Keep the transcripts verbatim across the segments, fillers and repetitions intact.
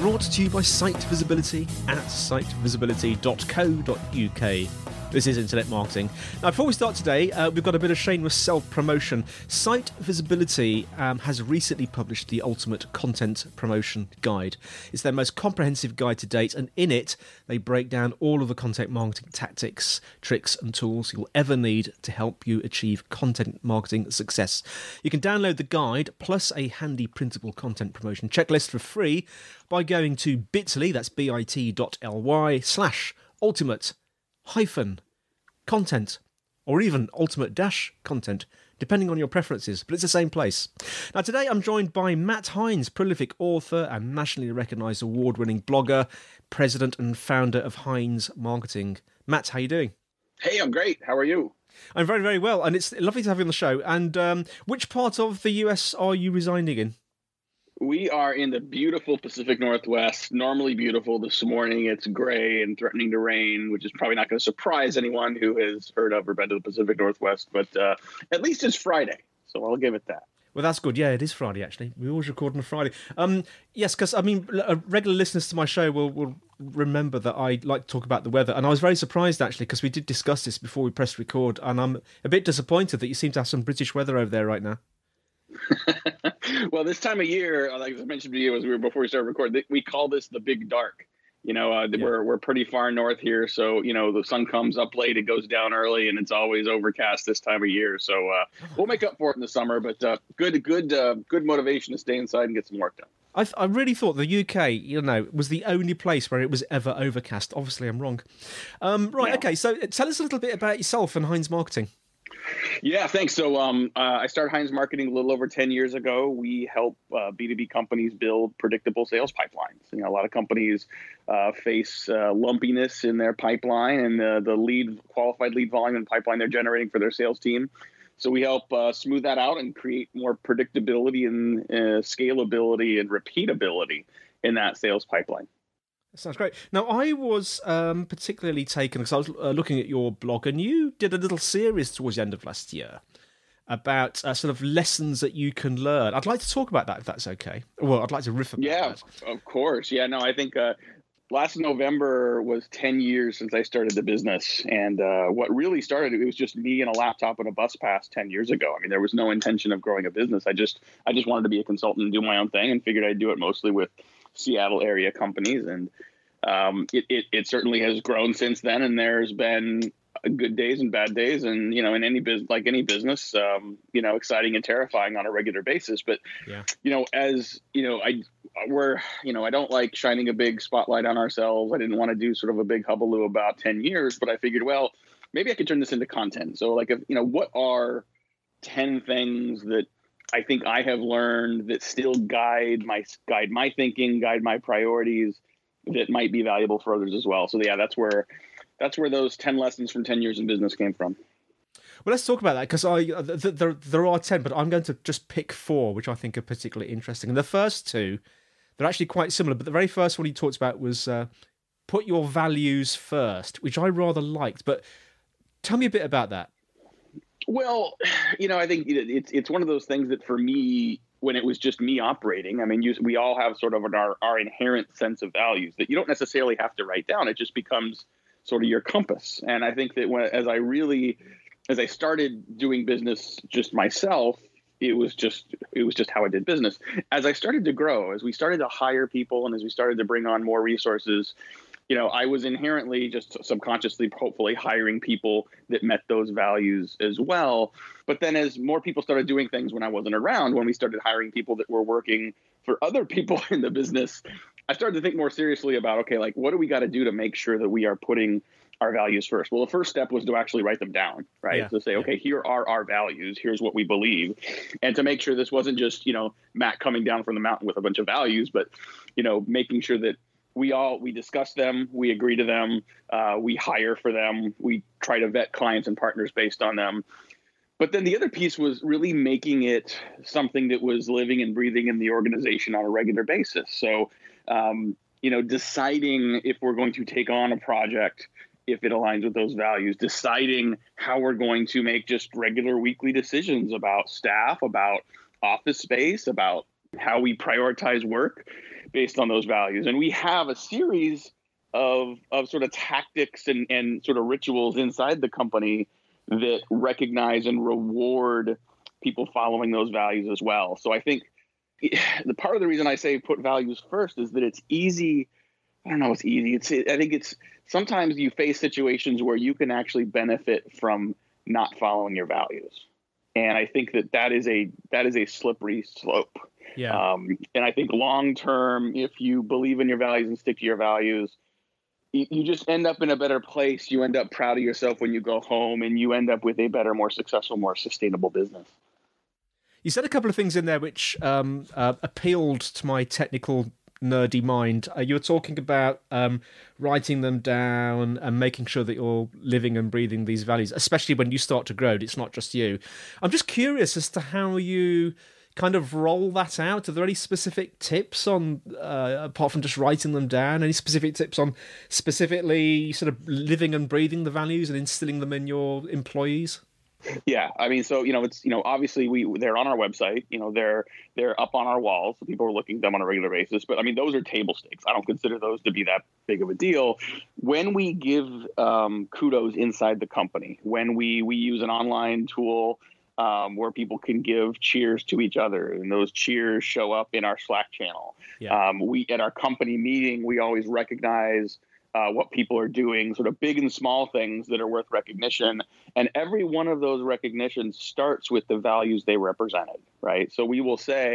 Brought to you by Site Visibility at site visibility dot co dot uk. This is Internet Marketing. Now, before we start today, uh, we've got a bit of shameless self-promotion. Site Visibility um, has recently published the Ultimate Content Promotion Guide. It's their most comprehensive guide to date, and in it, they break down all of the content marketing tactics, tricks, and tools you'll ever need to help you achieve content marketing success. You can download the guide plus a handy printable content promotion checklist for free by going to bit dot l y, that's bit.ly, slash ultimate hyphen content, or even ultimate dash content, depending on your preferences, but it's the same place. Now, today I'm joined by Matt Hines, prolific author and nationally recognised award-winning blogger, president and founder of Heinz Marketing. Matt, how are you doing? Hey, I'm great. How are you? I'm very, very well, and it's lovely to have you on the show. And um, which part of the U S are you residing in? We are in the beautiful Pacific Northwest, normally beautiful. This morning it's gray and threatening to rain, which is probably not going to surprise anyone who has heard of or been to the Pacific Northwest, but uh, at least it's Friday, so I'll give it that. Well, that's good. Yeah, it is Friday, actually. We always record on a Friday. Um, yes, because, I mean, regular listeners to my show will, will remember that I like to talk about the weather. And I was very surprised, actually, because we did discuss this before we pressed record, and I'm a bit disappointed that you seem to have some British weather over there right now. Well, this time of year, like I mentioned to you as we were before we started recording, we call this the big dark. You know, uh, yeah. we're we're pretty far north here, so you know the sun comes up late, it goes down early, and it's always overcast this time of year. So uh, we'll make up for it in the summer. But uh, good, good, uh, good motivation to stay inside and get some work done. I, th- I really thought the U K, you know, was the only place where it was ever overcast. Obviously, I'm wrong. Um, right? Yeah. Okay. So tell us a little bit about yourself and Heinz Marketing. Yeah, thanks. So um, uh, I started Heinz Marketing a little over ten years ago. We help uh, B two B companies build predictable sales pipelines. You know, a lot of companies uh, face uh, lumpiness in their pipeline and uh, the lead qualified lead volume and pipeline they're generating for their sales team. So we help uh, smooth that out and create more predictability and uh, scalability and repeatability in that sales pipeline. Sounds great. Now, I was um, particularly taken because I was uh, looking at your blog, and you did a little series towards the end of last year about uh, sort of lessons that you can learn. I'd like to talk about that, if that's okay. Well, I'd like to riff about yeah, that. Yeah, of course. Yeah, no, I think uh, last November was ten years since I started the business. And uh, what really started, it was just me and a laptop and a bus pass ten years ago. I mean, there was no intention of growing a business. I just, I just wanted to be a consultant and do my own thing, and figured I'd do it mostly with Seattle area companies, and um, it, it, it certainly has grown since then. And there's been good days and bad days, and you know, in any business, like any business, um, you know, exciting and terrifying on a regular basis. But yeah. you know, as you know, I we're you know, I don't like shining a big spotlight on ourselves. I didn't want to do sort of a big hullabaloo about ten years, but I figured, well, maybe I could turn this into content. So, like, if you know, what are ten things that I think I have learned that still guide my guide my thinking, guide my priorities, that might be valuable for others as well. So yeah, that's where that's where those ten lessons from ten years in business came from. Well, let's talk about that, because I th- there there are ten, but I'm going to just pick four, which I think are particularly interesting. And the first two, they're actually quite similar, but the very first one he talked about was uh, put your values first, which I rather liked. But tell me a bit about that. Well, you know, I think it's it's one of those things that for me, when it was just me operating, I mean, you, we all have sort of an, our, our inherent sense of values that you don't necessarily have to write down. It just becomes sort of your compass. And I think that when, as I really, as I started doing business just myself, it was just, it was just how I did business. As I started to grow, as we started to hire people and as we started to bring on more resources, you know, I was inherently just subconsciously, hopefully, hiring people that met those values as well. But then as more people started doing things when I wasn't around, when we started hiring people that were working for other people in the business, I started to think more seriously about, okay, like, what do we got to do to make sure that we are putting our values first? Well, the first step was to actually write them down, right? Yeah. So say, okay, here are our values. Here's what we believe. And to make sure this wasn't just, you know, Matt coming down from the mountain with a bunch of values, but, you know, making sure that We all we discuss them, we agree to them, uh, we hire for them, we try to vet clients and partners based on them. But then the other piece was really making it something that was living and breathing in the organization on a regular basis. So, um, you know, deciding if we're going to take on a project, if it aligns with those values, deciding how we're going to make just regular weekly decisions about staff, about office space, about how we prioritize work based on those values. And we have a series of of sort of tactics and, and sort of rituals inside the company that recognize and reward people following those values as well. So I think the part of the reason I say put values first is that it's easy. I don't know it's easy. It's I think it's sometimes you face situations where you can actually benefit from not following your values. And I think that that is a that is a slippery slope. Yeah. Um, and I think long term, if you believe in your values and stick to your values, you, you just end up in a better place. You end up proud of yourself when you go home, and you end up with a better, more successful, more sustainable business. You said a couple of things in there which um, uh, appealed to my technical nerdy mind. Uh, you were talking about um, writing them down and making sure that you're living and breathing these values, especially when you start to grow. It's not just you. I'm just curious as to how you kind of roll that out. Are there any specific tips on, uh, apart from just writing them down, any specific tips on specifically sort of living and breathing the values and instilling them in your employees? Yeah. I mean, so, you know, it's, you know, obviously we, they're on our website, you know, they're, they're up on our walls. So people are looking at them on a regular basis, but I mean, those are table stakes. I don't consider those to be that big of a deal. When we give um, kudos inside the company, when we, we use an online tool Um, where people can give cheers to each other, and those cheers show up in our Slack channel. Yeah. Um, we at our company meeting, we always recognize uh, what people are doing, sort of big and small things that are worth recognition. And every one of those recognitions starts with the values they represented, right? So we will say,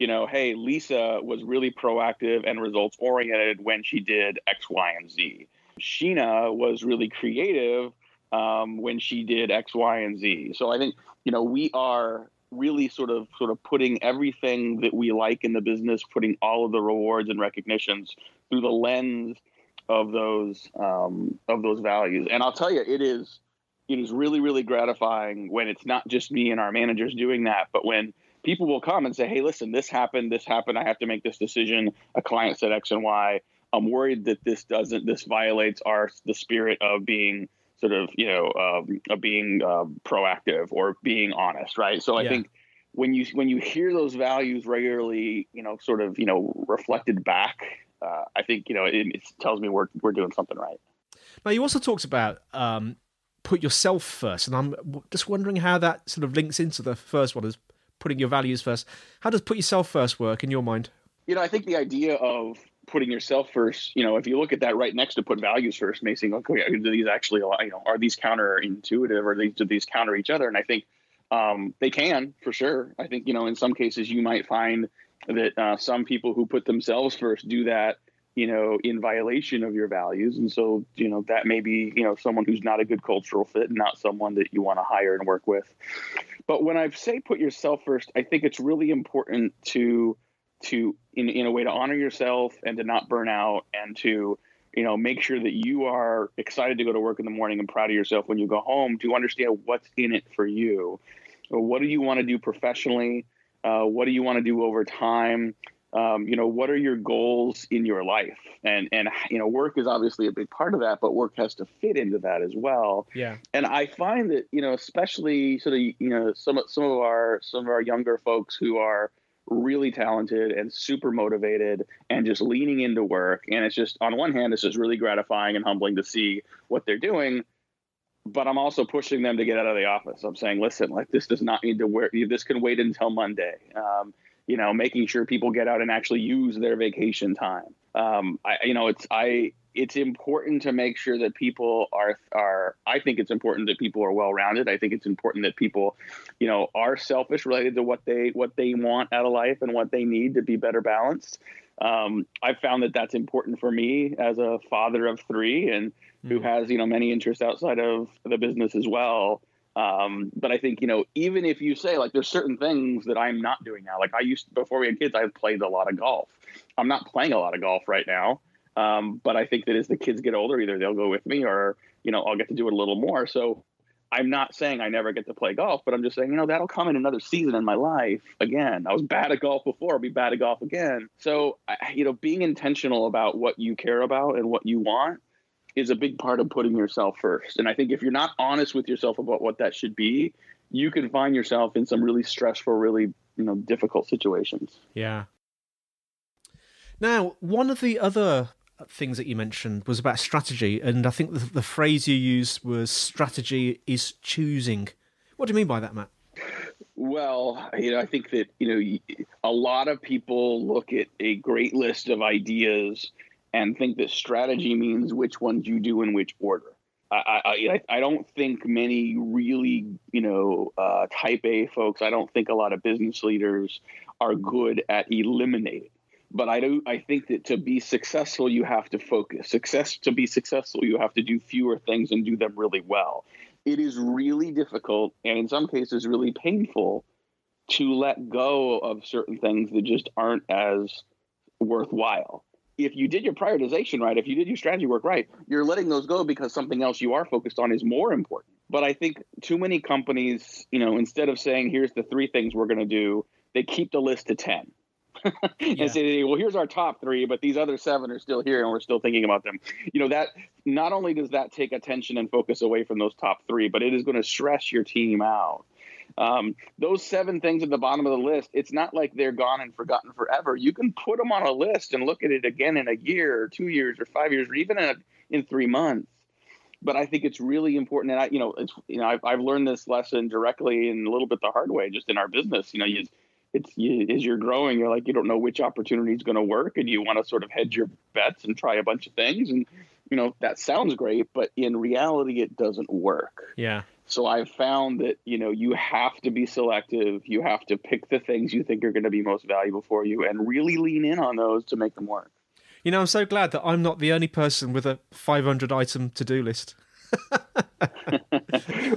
you know, hey, Lisa was really proactive and results oriented when she did X, Y, and Z. Sheena was really creative um, when she did X, Y, and Z. So I think, you know, we are really sort of sort of putting everything that we like in the business, putting all of the rewards and recognitions through the lens of those um, of those values. And I'll tell you, it is it is really, really gratifying when it's not just me and our managers doing that, but when people will come and say, hey, listen, this happened, this happened. I have to make this decision. A client said X and Y. I'm worried that this doesn't this violates our the spirit of being sort of, you know, um, uh, being uh, proactive or being honest, right? So I yeah. think when you when you hear those values regularly, you know, sort of, you know, reflected back, uh, I think, you know, it, it tells me we're we're doing something right. Now, you also talked about um, put yourself first, and I'm just wondering how that sort of links into the first one, is putting your values first. How does put yourself first work in your mind? You know, I think the idea of putting yourself first, you know, if you look at that right next to put values first, may seem like, okay, do these actually, you know, are these counterintuitive, or do these counter each other? And I think um, they can, for sure. I think, you know, in some cases you might find that uh, some people who put themselves first do that, you know, in violation of your values. And so, you know, that may be, you know, someone who's not a good cultural fit and not someone that you want to hire and work with. But when I say put yourself first, I think it's really important to to in, in a way to honor yourself and to not burn out, and to, you know, make sure that you are excited to go to work in the morning and proud of yourself when you go home, to understand what's in it for you. What do you want to do professionally? Uh, what do you want to do over time? um, you know, what are your goals in your life? And, and, you know, work is obviously a big part of that, but work has to fit into that as well. Yeah. And I find that, you know, especially sort of, you know, some, some of our, some of our younger folks who are really talented and super motivated and just leaning into work. And it's just, on one hand, it's just really gratifying and humbling to see what they're doing. But I'm also pushing them to get out of the office. I'm saying, listen, like, this does not need to wear, this can wait until Monday. Um, you know, making sure people get out and actually use their vacation time. Um, I, you know, it's, I, it's important to make sure that people are, are, I think it's important that people are well-rounded. I think it's important that people, you know, are selfish related to what they, what they want out of life and what they need to be better balanced. Um, I've found that that's important for me as a father of three and mm-hmm. who has, you know, many interests outside of the business as well. Um, but I think, you know, even if you say, like, there's certain things that I'm not doing now, like I used to, before we had kids, I played a lot of golf. I'm not playing a lot of golf right now. Um, but I think that as the kids get older, either they'll go with me or, you know, I'll get to do it a little more. So I'm not saying I never get to play golf, but I'm just saying, you know, that'll come in another season in my life. Again, I was bad at golf before, I'll be bad at golf again. So, you know, being intentional about what you care about and what you want is a big part of putting yourself first. And I think if you're not honest with yourself about what that should be, you can find yourself in some really stressful, really, you know, difficult situations. Yeah. Now, one of the other things that you mentioned was about strategy. And I think the, the phrase you used was strategy is choosing. What do you mean by that, Matt? Well, you know, I think that, you know, a lot of people look at a great list of ideas and think that strategy means which ones you do in which order. I I, I don't think many really, you know, uh, type A folks, I don't think a lot of business leaders are good at eliminating. But I do. I think that to be successful, you have to focus. Success to be successful, you have to do fewer things and do them really well. It is really difficult and in some cases really painful to let go of certain things that just aren't as worthwhile. If you did your prioritization right, if you did your strategy work right, you're letting those go because something else you are focused on is more important. But I think too many companies, you know, instead of saying, here's the three things we're going to do, they keep the list to ten. and yeah. say, well, here's our top three, but these other seven are still here and we're still thinking about them. You know, that not only does that take attention and focus away from those top three, but it is going to stress your team out. Um, those seven things at the bottom of the list, it's not like they're gone and forgotten forever. You can put them on a list and look at it again in a year or two years or five years or even in, a, in three months. But I think it's really important. And I, you know, it's, you know, I've, I've learned this lesson directly and a little bit the hard way just in our business. You know, you It's you, as you're growing, you're like, you don't know which opportunity is going to work and you want to sort of hedge your bets and try a bunch of things. And, you know, that sounds great, but in reality, it doesn't work. Yeah. So I've found that, you know, you have to be selective. You have to pick the things you think are going to be most valuable for you and really lean in on those to make them work. You know, I'm so glad that I'm not the only person with a five hundred item to-do list.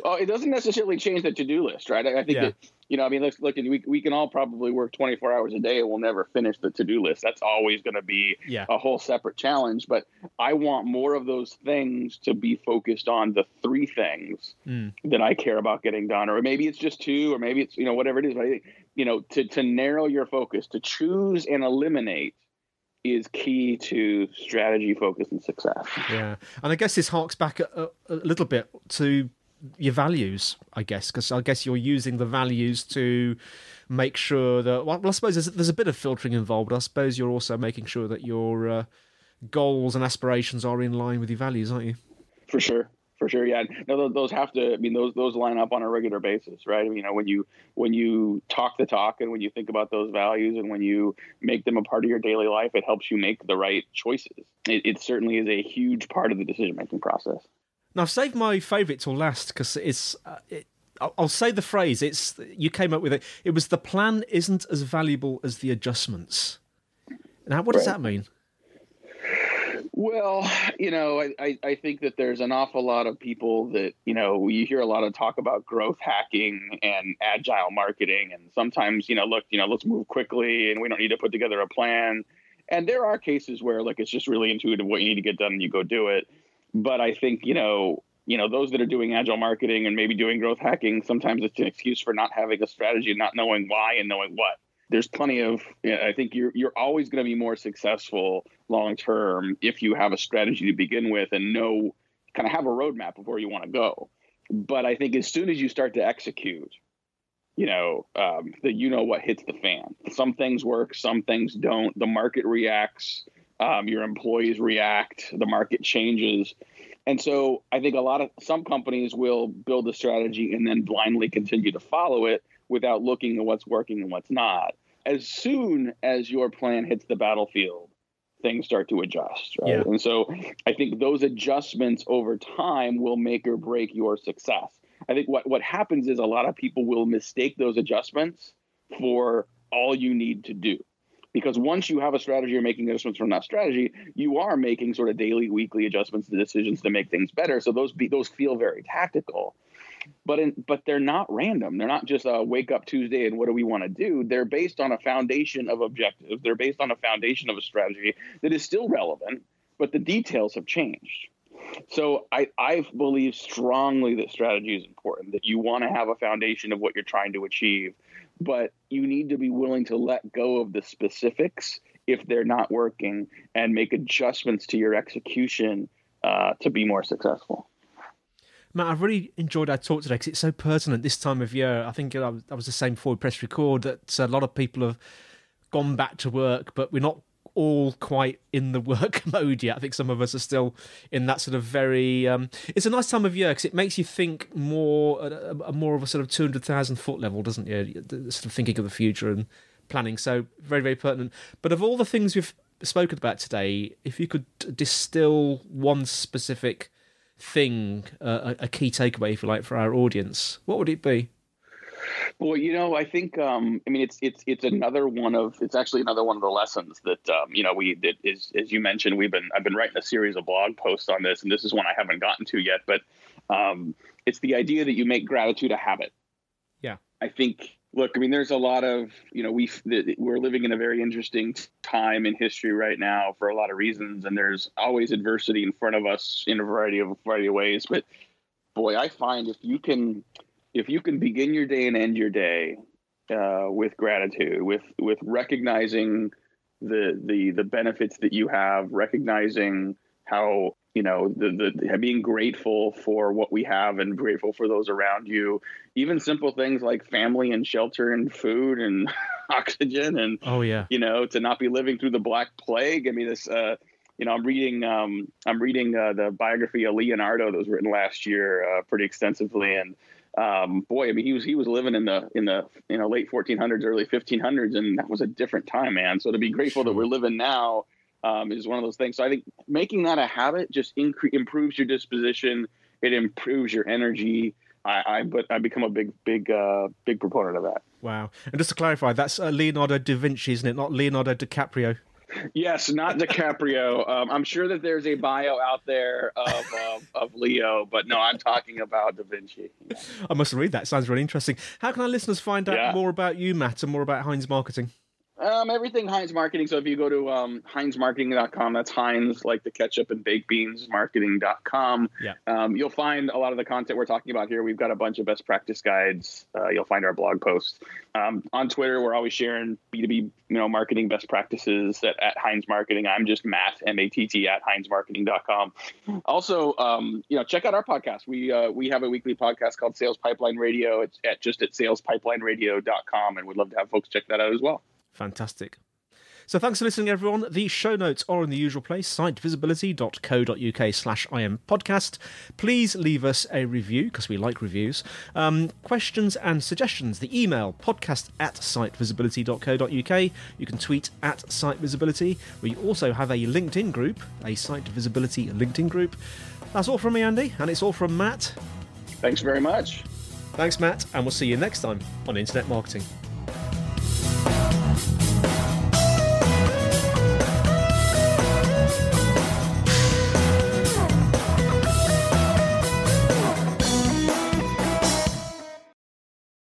Well, it doesn't necessarily change the to-do list, right? I, I think yeah. that, you know, I mean, look, look, we we can all probably work twenty-four hours a day and we'll never finish the to-do list. That's always going to be yeah. a whole separate challenge. But I want more of those things to be focused on the three things mm. that I care about getting done, or maybe it's just two, or maybe it's, you know, whatever it is. But I think, you know, to, to narrow your focus, to choose and eliminate is key to strategy, focus, and success. Yeah. And I guess this harks back a, a little bit to your values, I guess, because I guess you're using the values to make sure that, well, I suppose there's, there's a bit of filtering involved. I suppose you're also making sure that your uh, goals and aspirations are in line with your values, aren't you? For sure. For sure. Yeah. No, those have to, I mean, those, those line up on a regular basis, right? I mean, you know, when you, when you talk the talk and when you think about those values and when you make them a part of your daily life, it helps you make the right choices. It, it certainly is a huge part of the decision-making process. Now, I've saved my favourite till last because it's, uh, it, I'll, I'll say the phrase, it's, you came up with it. It was the plan isn't as valuable as the adjustments. Now, what does right. that mean? Well, you know, I, I, I think that there's an awful lot of people that, you know, you hear a lot of talk about growth hacking and agile marketing. And sometimes, you know, look, you know, let's move quickly and we don't need to put together a plan. And there are cases where, like, it's just really intuitive what you need to get done and you go do it. But I think, you know, you know, those that are doing agile marketing and maybe doing growth hacking, sometimes it's an excuse for not having a strategy and not knowing why and knowing what. there's plenty of, you know, I think you're, you're always going to be more successful long-term if you have a strategy to begin with and know, kind of have a roadmap of where you want to go. But I think as soon as you start to execute, you know, um, the, you know what hits the fan. Some things work, some things don't. The market reacts, um, your employees react, the market changes. And so I think a lot of some companies will build a strategy and then blindly continue to follow it without looking at what's working and what's not. As soon as your plan hits the battlefield, things start to adjust, right? Yeah. And so I think those adjustments over time will make or break your success. I think what, what happens is a lot of people will mistake those adjustments for all you need to do. Because once you have a strategy, you're making adjustments from that strategy, you are making sort of daily, weekly adjustments to decisions to make things better. So those be, those feel very tactical, but in, but they're not random. They're not just a wake up Tuesday and what do we want to do? They're based on a foundation of objectives. They're based on a foundation of a strategy that is still relevant, but the details have changed. So I, I believe strongly that strategy is important, that you want to have a foundation of what you're trying to achieve, but you need to be willing to let go of the specifics if they're not working and make adjustments to your execution uh, to be more successful. Matt, I've really enjoyed our talk today because it's so pertinent this time of year. I think I was the same before we press record, that a lot of people have gone back to work, but we're not all quite in the work mode yet. I think some of us are still in that sort of very. Um, it's a nice time of year because it makes you think more, uh, more of a sort of two hundred thousand foot level, doesn't it? Sort of thinking of the future and planning. So very, very pertinent. But of all the things we've spoken about today, if you could distill one specific thing, uh, a key takeaway, if you like, for our audience, what would it be? Well, you know, I think um, I mean it's it's it's another one of it's actually another one of the lessons that um, you know we that is as you mentioned we've been I've been writing a series of blog posts on this, and this is one I haven't gotten to yet, but um, it's the idea that you make gratitude a habit. Yeah, I think. Look, I mean, there's a lot of you know we we're living in a very interesting time in history right now for a lot of reasons, and there's always adversity in front of us in a variety of variety of ways. But boy, I find if you can. If you can begin your day and end your day uh, with gratitude, with with recognizing the the the benefits that you have, recognizing how you know the the being grateful for what we have and grateful for those around you, even simple things like family and shelter and food and oxygen and oh yeah, you know, to not be living through the Black Plague. I mean, this uh, you know, I'm reading um, I'm reading uh, the biography of Leonardo that was written last year uh, pretty extensively and. Um, boy, I mean, he was he was living in the in the you know late fourteen hundreds, early fifteen hundreds, and that was a different time, man. So to be grateful that we're living now um, is one of those things. So I think making that a habit just incre- improves your disposition. It improves your energy. I, I but I become a big big uh, big proponent of that. Wow! And just to clarify, that's uh, Leonardo da Vinci, isn't it? Not Leonardo DiCaprio. Yes, not DiCaprio. um, I'm sure that there's a bio out there of, of of Leo, but no, I'm talking about Da Vinci. Yeah. I must read that. Sounds really interesting. How can our listeners find out yeah. more about you, Matt, and more about Heinz Marketing? Um, everything Heinz Marketing. So if you go to um, heinz marketing dot com, that's Heinz, like the ketchup and baked beans, marketing dot com. Yeah. Um, you'll find a lot of the content we're talking about here. We've got a bunch of best practice guides. Uh, you'll find our blog posts. Um, on Twitter, we're always sharing B two B you know, marketing best practices at, at Heinz Marketing. I'm just Matt, M A T T, at heinz marketing dot com. Also, um, you know, check out our podcast. We uh, we have a weekly podcast called Sales Pipeline Radio. It's at just at sales pipeline radio dot com, and we'd love to have folks check that out as well. Fantastic. So thanks for listening, everyone. The show notes are in the usual place, site visibility dot co dot uk slash I M podcast. Please leave us a review, because we like reviews. Um, questions and suggestions, the email, podcast at site visibility dot co dot uk. You can tweet at sitevisibility. We also have a LinkedIn group, a Site Visibility LinkedIn group. That's all from me, Andy, and it's all from Matt. Thanks very much. Thanks, Matt, and we'll see you next time on Internet Marketing.